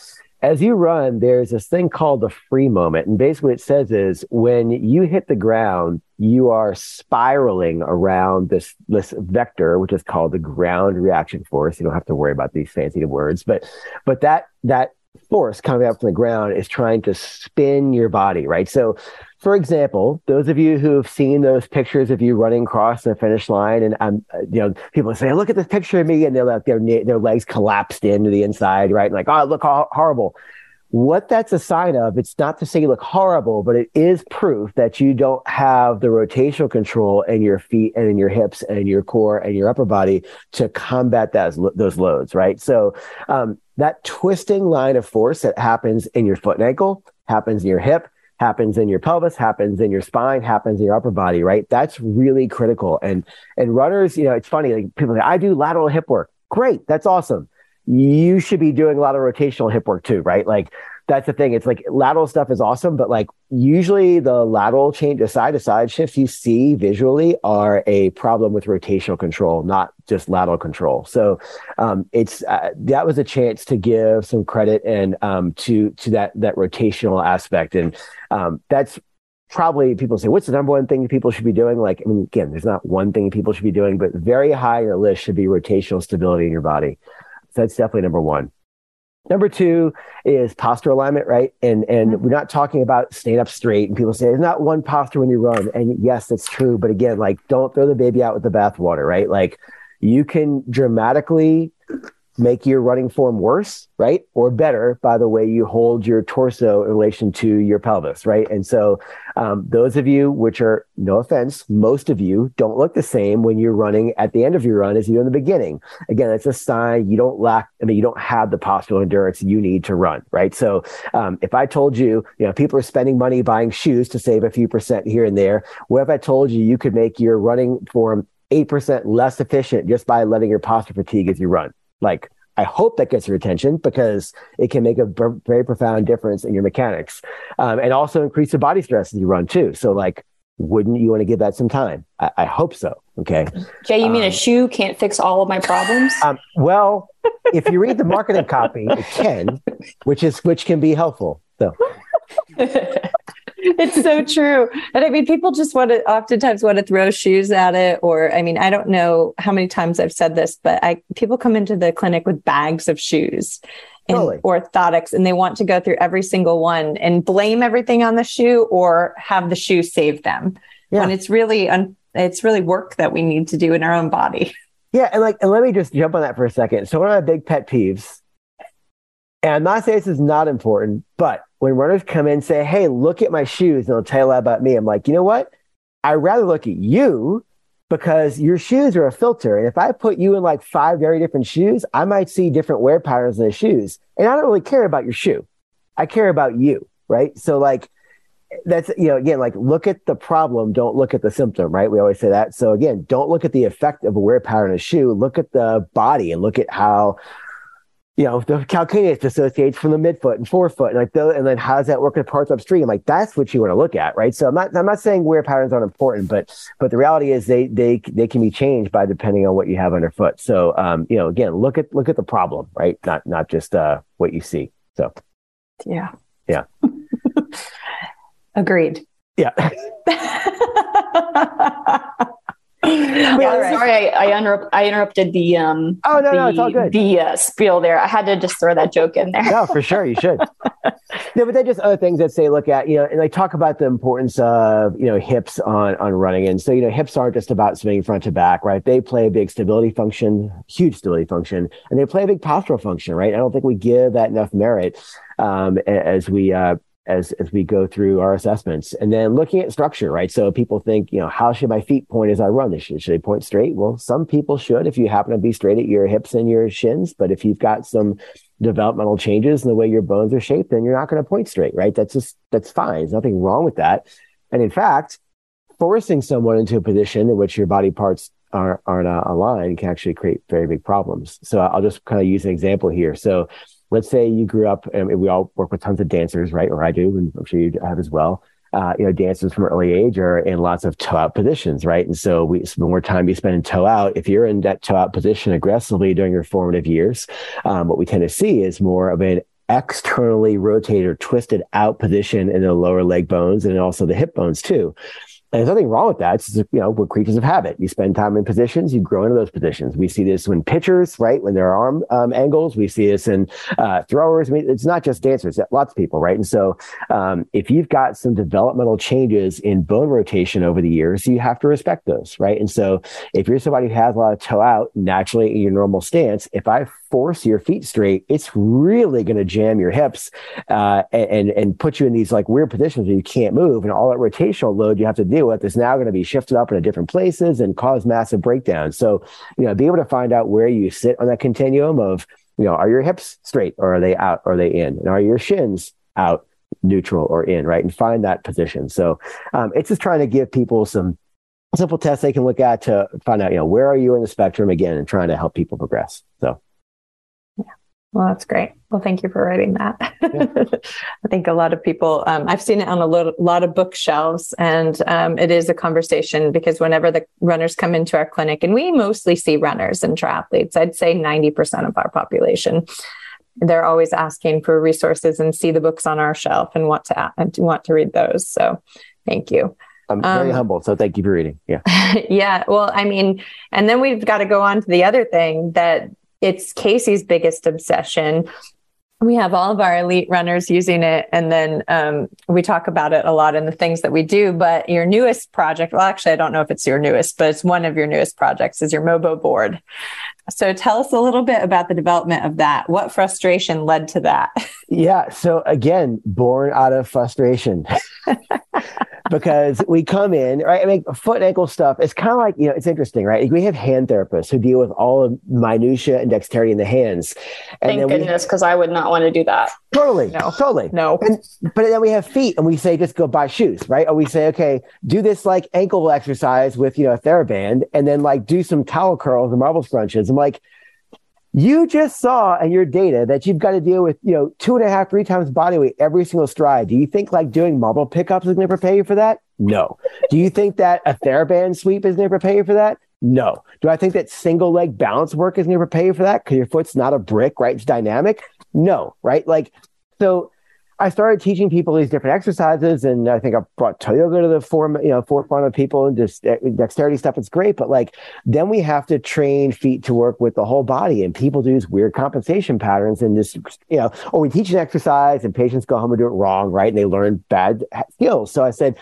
as you run, there's this thing called the free moment. And basically what it says is when you hit the ground, you are spiraling around this, this vector, which is called the ground reaction force. You don't have to worry about these fancy words, but, but that, that force coming up from the ground is trying to spin your body, right? So for example, those of you who've seen those pictures of you running across the finish line, and I'm, you know, people say, "Look at this picture of me," and they're like, their their legs collapsed into the inside, right? And like, "Oh, I look ho- horrible." What that's a sign of, it's not to say you look horrible, but it is proof that you don't have the rotational control in your feet and in your hips and in your core and your upper body to combat that, those loads, right? So um, that twisting line of force that happens in your foot and ankle, happens in your hip, happens in your pelvis, happens in your spine, happens in your upper body, right? That's really critical. And and runners, you know, it's funny, like people say, I do lateral hip work. Great. That's awesome. You should be doing a lot of rotational hip work too, right? Like that's the thing. It's like lateral stuff is awesome, but like usually the lateral change, the side to side shifts you see visually are a problem with rotational control, not just lateral control. So um, it's uh, that was a chance to give some credit and um, to to that that rotational aspect, and um, that's probably people say, what's the number one thing people should be doing? Like, I mean, again, there's not one thing people should be doing, but very high on your list should be rotational stability in your body. So that's definitely number one. Number two is posture alignment, right? And and mm-hmm. we're not talking about staying up straight, and people say there's not one posture when you run. And yes, that's true. But again, like, don't throw the baby out with the bathwater, right? Like, you can dramatically make your running form worse, right? Or better by the way you hold your torso in relation to your pelvis, right? And so um, those of you, which are, no offense, most of you don't look the same when you're running at the end of your run as you do in the beginning. Again, that's a sign you don't lack, I mean, you don't have the postural endurance you need to run, right? So um, if I told you, you know, people are spending money buying shoes to save a few percent here and there, what if I told you you could make your running form eight percent less efficient just by letting your posture fatigue as you run? Like, I hope that gets your attention, because it can make a b- very profound difference in your mechanics, um, and also increase the body stress as you run too. So like, wouldn't you want to give that some time? I, I hope so. Okay. Jay, you um, mean a shoe can't fix all of my problems? Um, well, if you read the marketing copy, it can, which is, which can be helpful. So. It's so true. And I mean, people just want to oftentimes want to throw shoes at it. Or, I mean, I don't know how many times I've said this, but I people come into the clinic with bags of shoes and totally. Orthotics, and they want to go through every single one and blame everything on the shoe or have the shoe save them. Yeah. And it's really, un- it's really work that we need to do in our own body. Yeah. And like, and let me just jump on that for a second. So one of my big pet peeves, and I'm not saying this is not important, but when runners come in and say, hey, look at my shoes, and they'll tell you a lot about me, I'm like, you know what? I'd rather look at you, because your shoes are a filter. And if I put you in like five very different shoes, I might see different wear patterns in the shoes. And I don't really care about your shoe. I care about you, right? So like, that's, you know, again, like, look at the problem, don't look at the symptom, right? We always say that. So again, don't look at the effect of a wear pattern in a shoe. Look at the body and look at how, you know, the calcaneus dissociates from the midfoot and forefoot, and like those, and then how does that work with parts upstream? Like, that's what you want to look at, right? So I'm not, I'm not saying wear patterns aren't important, but, but the reality is they, they, they can be changed by depending on what you have underfoot. So, um, you know, again, look at, look at the problem, right? Not, not just, uh, what you see. So. Yeah. Yeah. Agreed. Yeah. Yeah, right. Sorry, I, I, inter- I interrupted the um oh no the, no it's all good the uh, spiel there. I had to just throw that joke in there. No, for sure, you should. No, but they're just other things that say look at, you know, and they talk about the importance of, you know, hips on on running, and so, you know, hips aren't just about swinging front to back, right? They play a big stability function, huge stability function, and they play a big postural function, right? I don't think we give that enough merit um as we uh as as we go through our assessments. And then looking at structure, right? So people think, you know, how should my feet point as I run? Should, should they point straight? Well, some people should, if you happen to be straight at your hips and your shins, but if you've got some developmental changes in the way your bones are shaped, then you're not going to point straight, right? That's just, that's fine. There's nothing wrong with that. And in fact, forcing someone into a position in which your body parts are, aren't uh, aligned can actually create very big problems. So I'll just kind of use an example here. So let's say you grew up, and we all work with tons of dancers, right? Or I do, and I'm sure you have as well. Uh, you know, dancers from early age are in lots of toe-out positions, right? And so we, the more time you spend in toe-out, if you're in that toe-out position aggressively during your formative years, um, what we tend to see is more of an externally rotated or twisted out position in the lower leg bones and also the hip bones too. And there's nothing wrong with that. It's, you know, we're creatures of habit. You spend time in positions, you grow into those positions. We see this when pitchers, right? When there are arm um, angles, we see this in uh, throwers. I mean, it's not just dancers, lots of people, right? And so um, if you've got some developmental changes in bone rotation over the years, you have to respect those, right? And so if you're somebody who has a lot of toe out naturally in your normal stance, if I force your feet straight, it's really going to jam your hips uh, and, and put you in these like weird positions where you can't move, and all that rotational load you have to do with is now going to be shifted up into different places and cause massive breakdowns. So, you know, be able to find out where you sit on that continuum of, you know, are your hips straight or are they out? Or are they in? And are your shins out, neutral, or in, right? And find that position. So um, it's just trying to give people some simple tests they can look at to find out, you know, where are you in the spectrum again, and trying to help people progress. So. Well, that's great. Well, thank you for writing that. Yeah. I think a lot of people, um, I've seen it on a lo- lot of bookshelves, and um, it is a conversation, because whenever the runners come into our clinic, and we mostly see runners and triathletes, I'd say ninety percent of our population, they're always asking for resources and see the books on our shelf and want to and want to read those. So thank you. I'm very um, humble. So thank you for reading. Yeah. Yeah. Well, I mean, and then we've got to go on to the other thing that it's Casey's biggest obsession. We have all of our elite runners using it. And then um, we talk about it a lot in the things that we do, but your newest project, well, actually, I don't know if it's your newest, but it's one of your newest projects, is your MOBO board. So tell us a little bit about the development of that. What frustration led to that? Yeah. So again, born out of frustration. Because we come in, right? I mean, foot and ankle stuff, it's kind of like, you know, it's interesting, right? We have hand therapists who deal with all of minutia and dexterity in the hands. And Thank goodness, because I would not want to do that. Totally. No. Totally. No. And, but then we have feet, and we say, just go buy shoes, right? Or we say, okay, do this like ankle exercise with, you know, a TheraBand, and then like do some towel curls and marble scrunches. I'm like, you just saw in your data that you've got to deal with, you know, two and a half, three times body weight every single stride. Do you think like doing marble pickups is going to prepare you for that? No. Do you think that a TheraBand sweep is going to prepare you for that? No. Do I think that single leg balance work is going to prepare you for that? Because your foot's not a brick, right? It's dynamic. No. Right. Like, so I started teaching people these different exercises, and I think I brought Toyoga to the form, you know, forefront of people, and just uh, dexterity stuff. It's great. But like, then we have to train feet to work with the whole body, and people do these weird compensation patterns, and just, you know, or we teach an exercise and patients go home and do it wrong. Right. And they learn bad skills. So I said,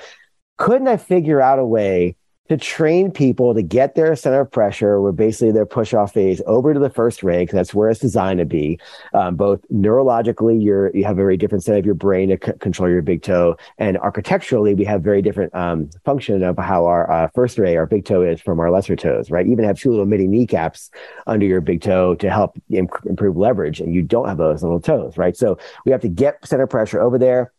couldn't I figure out a way to train people to get their center of pressure, where basically their push-off phase, over to the first ring, because that's where it's designed to be. Um, both neurologically, you're, you have a very different set of your brain to c- control your big toe, and architecturally, we have very different um, function of how our uh, first ray, our big toe, is from our lesser toes, right? You even have two little mini kneecaps under your big toe to help Im- improve leverage, and you don't have those little toes, right? So we have to get center pressure over there.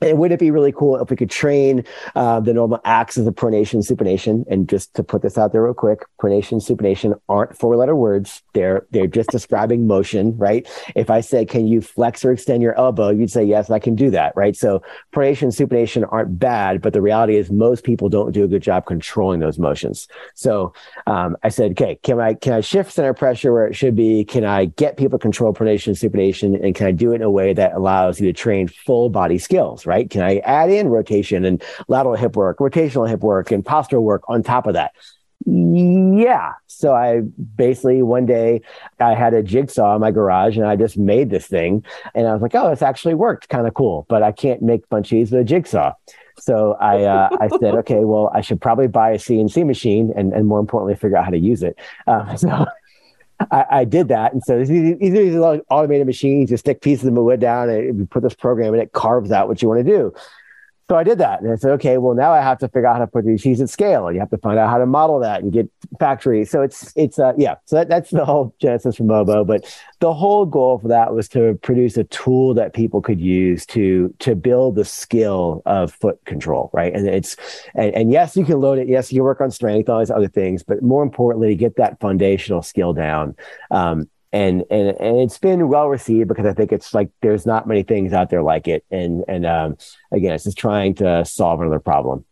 And would it be really cool if we could train uh, the normal axis of pronation, supination? And just to put this out there real quick, pronation, supination aren't four-letter words. They're they're just describing motion, right? If I say, can you flex or extend your elbow? You'd say, yes, I can do that, right? So pronation, supination aren't bad, but the reality is most people don't do a good job controlling those motions. So um, I said, okay, can I can I shift center pressure where it should be? Can I get people to control pronation, supination? And can I do it in a way that allows you to train full body skills? Right? Can I add in rotation and lateral hip work, rotational hip work, and postural work on top of that? Yeah. So I basically, one day I had a jigsaw in my garage, and I just made this thing, and I was like, oh, it's actually worked. Kind of cool, but I can't make bunchies with a jigsaw. So I uh, I said, okay, well, I should probably buy a C N C machine, and, and more importantly, figure out how to use it. Um, so I, I did that. And so these are like automated machines. You stick pieces of wood down, and you put this program in, it carves out what you want to do. So I did that. And I said, okay, well, now I have to figure out how to put these sheets at scale. And you have to find out how to model that and get factories. So it's, it's uh, yeah. So that, that's the whole genesis for MOBO. But the whole goal for that was to produce a tool that people could use to, to build the skill of foot control, right? And it's, and, and yes, you can load it. Yes, you work on strength, all these other things, but more importantly, get that foundational skill down. Um, And, and, and it's been well received, because I think it's like, there's not many things out there like it. And, and, um, again, it's just trying to solve another problem.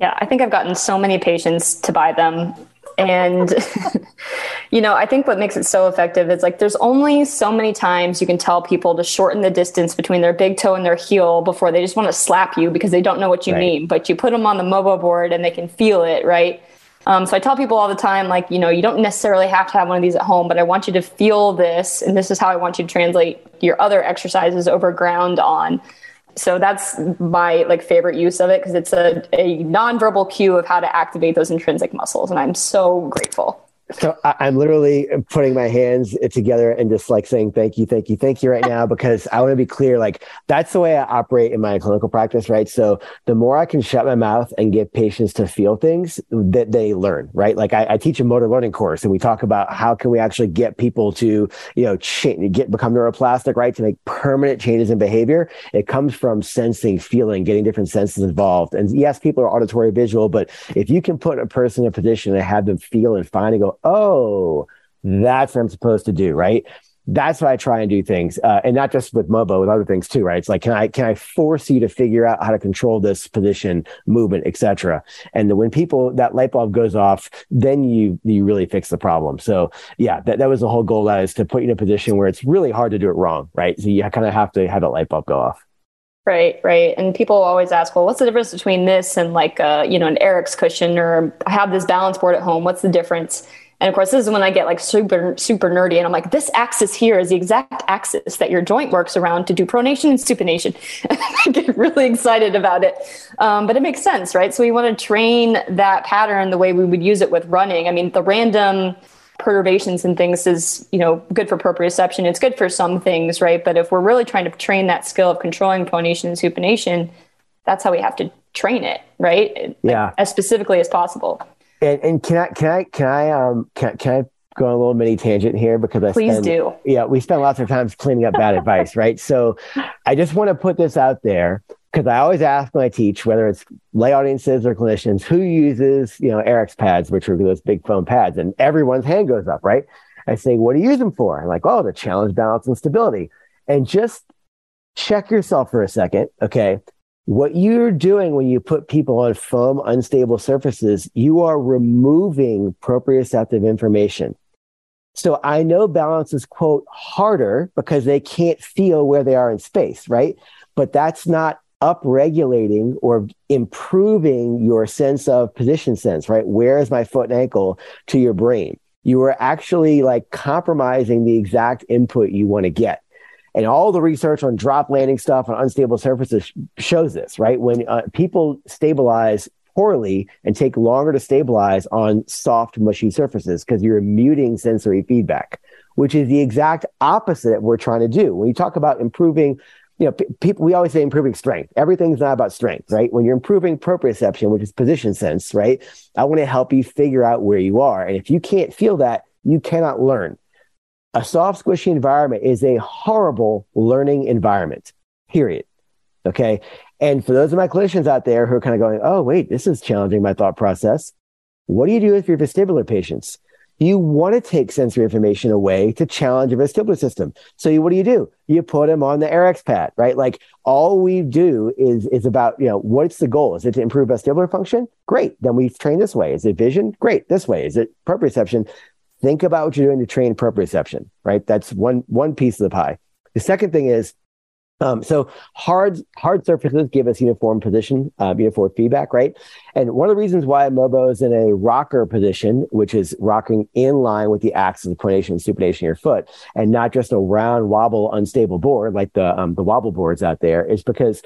Yeah. I think I've gotten so many patients to buy them, and, you know, I think what makes it so effective is like, there's only so many times you can tell people to shorten the distance between their big toe and their heel before they just want to slap you because they don't know what you right. mean, but you put them on the MOBO board and they can feel it. Right. Um, so I tell people all the time, like, you know, you don't necessarily have to have one of these at home, but I want you to feel this. And this is how I want you to translate your other exercises over ground on. So that's my like favorite use of it, because it's a, a nonverbal cue of how to activate those intrinsic muscles. And I'm so grateful. So I, I'm literally putting my hands together and just like saying, thank you, thank you, thank you right now, because I want to be clear. Like, that's the way I operate in my clinical practice, right? So the more I can shut my mouth and get patients to feel things that they learn, right? Like I, I teach a motor learning course, and we talk about how can we actually get people to, you know, change, get, become neuroplastic, right? To make permanent changes in behavior. It comes from sensing, feeling, getting different senses involved. And yes, people are auditory visual, but if you can put a person in a position and have them feel and find and go, oh, that's what I'm supposed to do, right? that's what I try and do things. Uh, and not just with MOBO, with other things too, right? It's like, can I, can I force you to figure out how to control this position, movement, et cetera. And when people, that light bulb goes off, then you, you really fix the problem. So yeah, that, that was the whole goal, that is to put you in a position where it's really hard to do it wrong, right? So you kind of have to have that light bulb go off. Right, right. And people always ask, well, what's the difference between this and like, uh, you know, an Eric's cushion, or I have this balance board at home. What's the difference? And of course, this is when I get like super, super nerdy. And I'm like, this axis here is the exact axis that your joint works around to do pronation and supination. I get really excited about it. Um, but it makes sense, right? So we want to train that pattern the way we would use it with running. I mean, the random perturbations and things is, you know, good for proprioception. It's good for some things, right? But if we're really trying to train that skill of controlling pronation and supination, that's how we have to train it, right? Yeah. Like, as specifically as possible. And, and can I, can I, can I, um, can, can I go on a little mini tangent here, because I Please spend, do. yeah, we spend lots of time cleaning up bad advice. Right. So I just want to put this out there, because I always ask when I teach, whether it's lay audiences or clinicians, who uses, you know, Eric's pads, which are those big foam pads, and everyone's hand goes up. Right. I say, what do you use them for? I'm like, oh, the challenge, balance, and stability. And just check yourself for a second. Okay. What you're doing when you put people on foam unstable surfaces, you are removing proprioceptive information. So I know balance is, quote, harder because they can't feel where they are in space, right? But that's not upregulating or improving your sense of position sense, right? Where is my foot and ankle to your brain? You are actually like compromising the exact input you want to get. And all the research on drop landing stuff on unstable surfaces shows this, right? When uh, people stabilize poorly and take longer to stabilize on soft, mushy surfaces, because you're muting sensory feedback, which is the exact opposite we're trying to do. When you talk about improving, you know, p- people, we always say improving strength. Everything's not about strength, right? When you're improving proprioception, which is position sense, right? I want to help you figure out where you are. And if you can't feel that, you cannot learn. A soft, squishy environment is a horrible learning environment, period. Okay. And for those of my clinicians out there who are kind of going, oh, wait, this is challenging my thought process. What do you do with your vestibular patients? You want to take sensory information away to challenge your vestibular system. So you, what do you do? You put them on the Eric's pad, right? Like all we do is, is about, you know, what's the goal? Is it to improve vestibular function? Great. Then we've trained this way. Is it vision? Great. This way. Is it proprioception? Think about what you're doing to train proprioception, right? That's one one piece of the pie. The second thing is, um, so hard hard surfaces give us uniform position, uh, uniform feedback, right? And one of the reasons why MOBO is in a rocker position, which is rocking in line with the axis of pronation and supination of your foot, and not just a round wobble unstable board like the um, the wobble boards out there, is because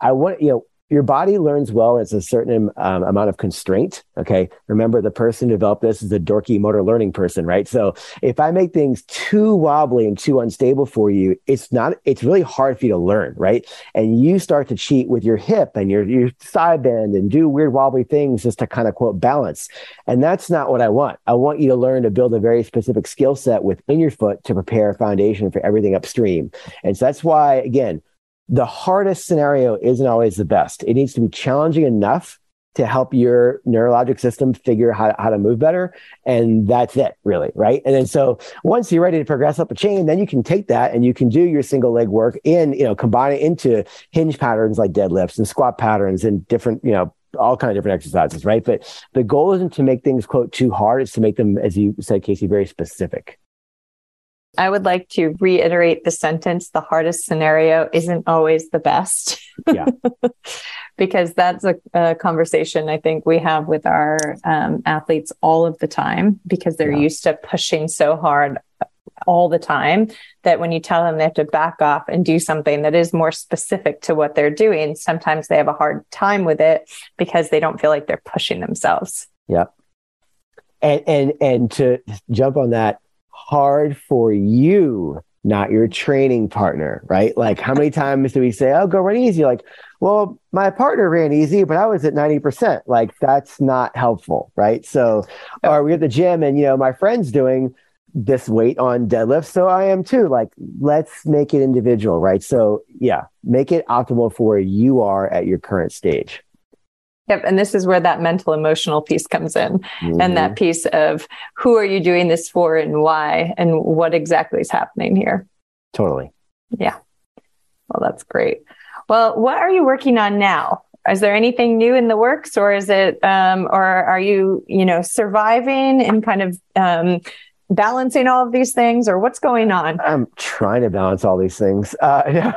I want you know. Your body learns well when it's a certain um, amount of constraint, okay? Remember, the person who developed this is a dorky motor learning person, right? So if I make things too wobbly and too unstable for you, it's not. It's really hard for you to learn, right? And you start to cheat with your hip and your, your side bend and do weird wobbly things just to kind of, quote, balance. And that's not what I want. I want you to learn to build a very specific skill set within your foot to prepare a foundation for everything upstream. And so that's why, again, the hardest scenario isn't always the best. It needs to be challenging enough to help your neurologic system figure how, how to move better. And that's it, really, right? And then so once you're ready to progress up a chain, then you can take that and you can do your single leg work in, you know, combine it into hinge patterns like deadlifts and squat patterns and different, you know, all kinds of different exercises, right? But the goal isn't to make things, quote, too hard. It's to make them, as you said, Casey, very specific. I would like to reiterate the sentence, the hardest scenario isn't always the best. Yeah. Because that's a, a conversation I think we have with our um, athletes all of the time, because they're yeah. used to pushing so hard all the time that when you tell them they have to back off and do something that is more specific to what they're doing, sometimes they have a hard time with it because they don't feel like they're pushing themselves. Yeah. And, and, and to jump on that, hard for you, not your training partner, right? Like how many times do we say, oh, go run easy? Like, well, my partner ran easy, but I was at ninety percent. Like that's not helpful, right? So, or we're at the gym and, you know, my friend's doing this weight on deadlift, so I am too. Like, let's make it individual, right? So yeah, make it optimal for where you are at your current stage. Yep. And this is where that mental emotional piece comes in, mm-hmm. and that piece of who are you doing this for and why and what exactly is happening here. Totally. Yeah. Well, that's great. Well, what are you working on now? Is there anything new in the works, or is it, um, or are you, you know, surviving and kind of um, balancing all of these things, or what's going on? I'm trying to balance all these things. Uh, yeah.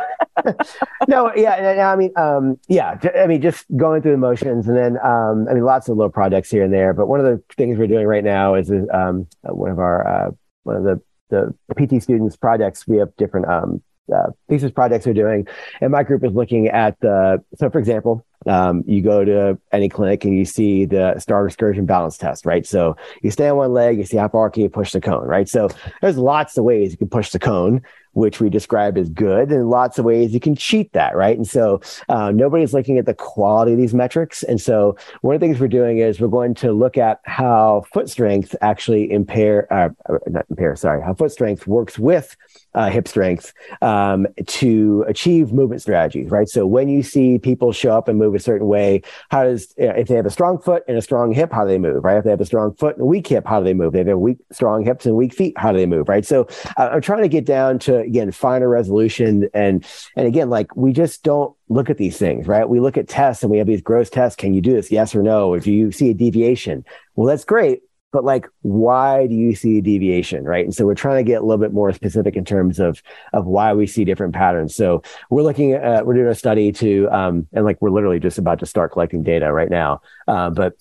no, yeah. I mean, um, yeah, I mean, just going through the motions, and then, um, I mean, lots of little projects here and there, but one of the things we're doing right now is um, one of our, uh, one of the, the P T students projects. We have different um, uh, pieces projects we're doing. And my group is looking at the, so for example, Um, you go to any clinic and you see the Star Excursion balance test, right? So you stay on one leg, you see how far can you push the cone, right? So there's lots of ways you can push the cone, which we describe as good, and lots of ways you can cheat that, right? And so uh, nobody's looking at the quality of these metrics. And so one of the things we're doing is we're going to look at how foot strength actually impair, uh, not impair, sorry, how foot strength works with Uh, hip strength um, to achieve movement strategies, right? So when you see people show up and move a certain way, how does, if they have a strong foot and a strong hip, how do they move, right? If they have a strong foot and a weak hip, how do they move? If they have weak, strong hips and weak feet, how do they move, right? So uh, I'm trying to get down to, again, finer resolution. And, and again, like we just don't look at these things, right? We look at tests and we have these gross tests. Can you do this? Yes or no? Or do you see a deviation? Well, that's great. But like, why do you see a deviation, right? And so we're trying to get a little bit more specific in terms of of why we see different patterns. So we're looking at, uh, we're doing a study to, um, and like, we're literally just about to start collecting data right now. Uh, but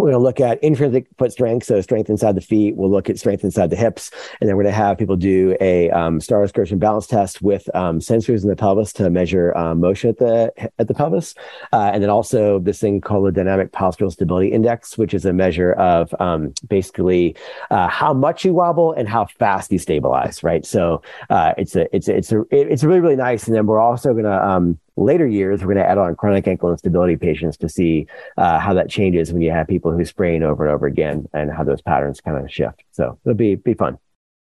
we're going to look at intrinsic foot strength, so strength inside the feet. We'll look at strength inside the hips. And then we're going to have people do a um, Star Excursion balance test with um, sensors in the pelvis to measure um, motion at the at the pelvis. Uh, and then also this thing called the Dynamic Postural Stability Index, which is a measure of um, basically uh, how much you wobble and how fast you stabilize, right? So uh, it's a it's a, it's a, it's really, really nice. And then we're also going to... Um, later years, we're going to add on chronic ankle instability patients to see uh, how that changes when you have people who sprain over and over again and how those patterns kind of shift. So it'll be be fun.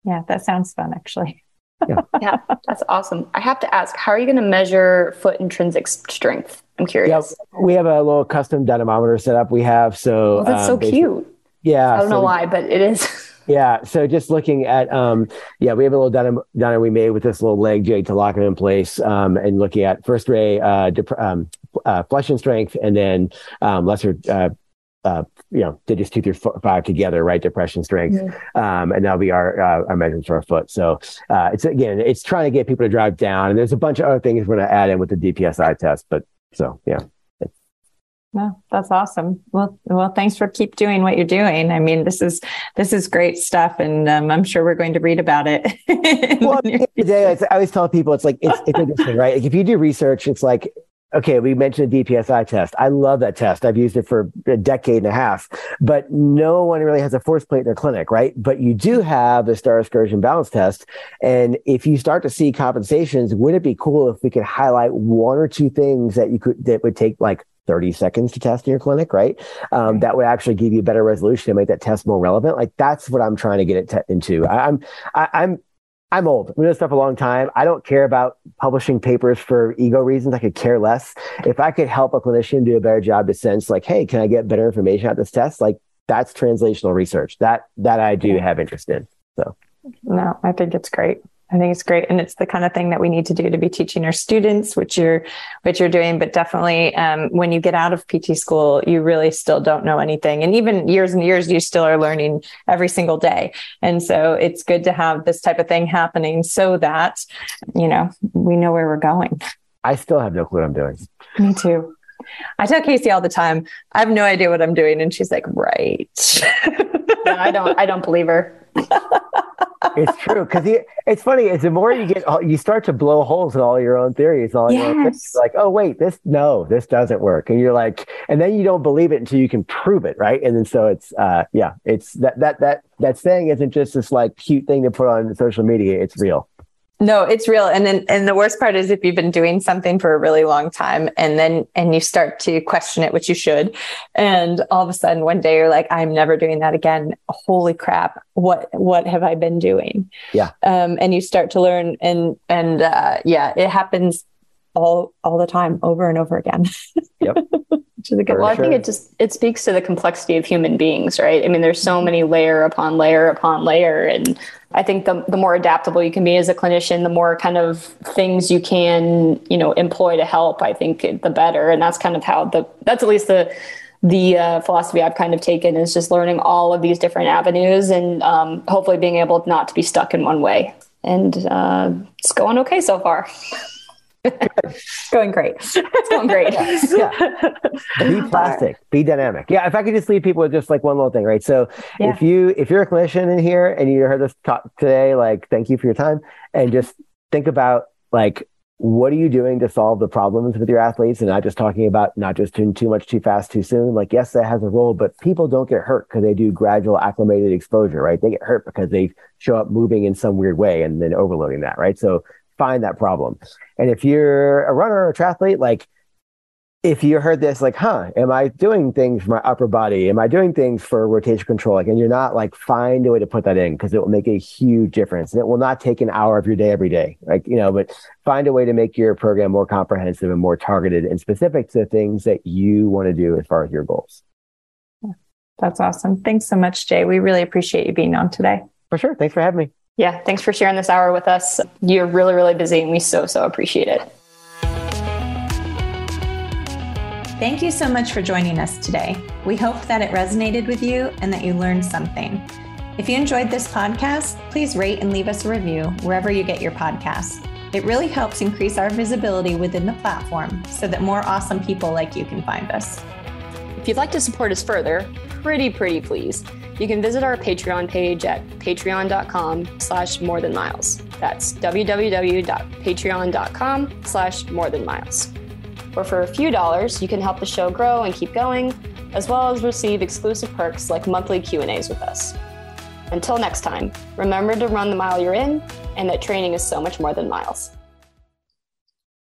Yeah, that sounds fun, actually. Yeah, yeah, that's awesome. I have to ask, how are you going to measure foot intrinsic strength? I'm curious. Yeah, we have a little custom dynamometer set up we have. So well, that's um, so cute. Yeah. I don't so know why, but it is. Yeah. So just looking at, um, yeah, we have a little dyno, dyno we made with this little leg jig to lock it in place, um, and looking at first ray, uh, dep- um, uh, flexion strength, and then, um, lesser, uh, uh, you know, digits two through four, five together, right? Depression strength. Mm-hmm. Um, and that'll be our, uh, our measurements for our foot. So, uh, it's, again, it's trying to get people to drive down, and there's a bunch of other things we're going to add in with the D P S I test, but so, yeah. No, that's awesome. Well, well, thanks for keep doing what you're doing. I mean, this is this is great stuff, and um, I'm sure we're going to read about it. Well, today I always tell people it's like it's, it's interesting, right? Like if you do research, it's like, okay, we mentioned the D P S I test. I love that test. I've used it for a decade and a half, but no one really has a force plate in their clinic, right? But you do have the Star Excursion balance test. And if you start to see compensations, wouldn't it be cool if we could highlight one or two things that you could, that would take like thirty seconds to test in your clinic, right? Um, that would actually give you better resolution and make that test more relevant. Like that's what I'm trying to get it te- into. I, I'm, I, I'm, I'm old. I've been doing this stuff a long time. I don't care about publishing papers for ego reasons. I could care less. If I could help a clinician do a better job to sense like, hey, can I get better information out this test? Like that's translational research that, that I do have interest in. So no, I think it's great. I think it's great. And it's the kind of thing that we need to do to be teaching our students, which you're, which you're doing. But definitely um, when you get out of P T school, you really still don't know anything. And even years and years, you still are learning every single day. And so it's good to have this type of thing happening so that, you know, we know where we're going. I still have no clue what I'm doing. Me too. I tell Casey all the time, I have no idea what I'm doing. And she's like, right. No, I don't, I don't believe her. It's true, because it's funny. It's the more you get, you start to blow holes in all your own theories. All yes. your own theories. Like, oh wait, this no, this doesn't work, and you're like, and then you don't believe it until you can prove it, right? And then so it's, uh, yeah, it's that that that that saying isn't just this like cute thing to put on social media. It's real. No, it's real. And then, and the worst part is if you've been doing something for a really long time and then, and you start to question it, which you should. And all of a sudden one day you're like, I'm never doing that again. Holy crap. What, what have I been doing? Yeah. Um, and you start to learn and, and, uh, yeah, it happens all, all the time over and over again. Yep. to the good. Well, sure. I think it just, it speaks to the complexity of human beings, right? I mean, there's so many layer upon layer upon layer. And I think the the more adaptable you can be as a clinician, the more kind of things you can, you know, employ to help, I think the better. And that's kind of how the, that's at least the, the uh, philosophy I've kind of taken, is just learning all of these different avenues and um, hopefully being able not to be stuck in one way. And uh, it's going okay so far. Going great. It's going great. Yeah. Yeah. Be plastic, be dynamic. Yeah. If I could just leave people with just like one little thing, right? So yeah. if you, if you're a clinician in here and you heard this talk today, like, thank you for your time, and just think about, like, what are you doing to solve the problems with your athletes? And not just talking about not just doing too much, too fast, too soon. Like, yes, that has a role, but people don't get hurt because they do gradual acclimated exposure, right? They get hurt because they show up moving in some weird way and then overloading that, right? So find that problem. And if you're a runner or a triathlete, like, if you heard this, like, huh, am I doing things for my upper body? Am I doing things for rotation control? Like, and you're not, like, find a way to put that in, because it will make a huge difference. And it will not take an hour of your day every day. Like, you know, but find a way to make your program more comprehensive and more targeted and specific to the things that you want to do as far as your goals. Yeah, that's awesome. Thanks so much, Jay. We really appreciate you being on today. For sure. Thanks for having me. Yeah. Thanks for sharing this hour with us. You're really, really busy, and we so, so appreciate it. Thank you so much for joining us today. We hope that it resonated with you and that you learned something. If you enjoyed this podcast, please rate and leave us a review wherever you get your podcasts. It really helps increase our visibility within the platform so that more awesome people like you can find us. If you'd like to support us further, pretty, pretty please, you can visit our Patreon page at patreon.com slash more than miles. That's www.patreon.com slash more than miles. Or for a few dollars, you can help the show grow and keep going, as well as receive exclusive perks like monthly Q and A's with us. Until next time, remember to run the mile you're in, and that training is so much more than miles.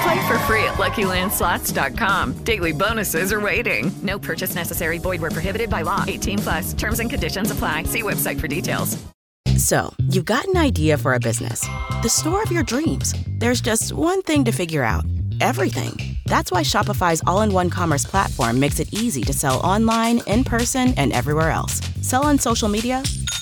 Play for free at Lucky Land Slots dot com. Daily bonuses are waiting. No purchase necessary. Void where prohibited by law. eighteen plus. Terms and conditions apply. See website for details. So, you've got an idea for a business. The store of your dreams. There's just one thing to figure out. Everything. That's why Shopify's all-in-one commerce platform makes it easy to sell online, in person, and everywhere else. Sell on social media,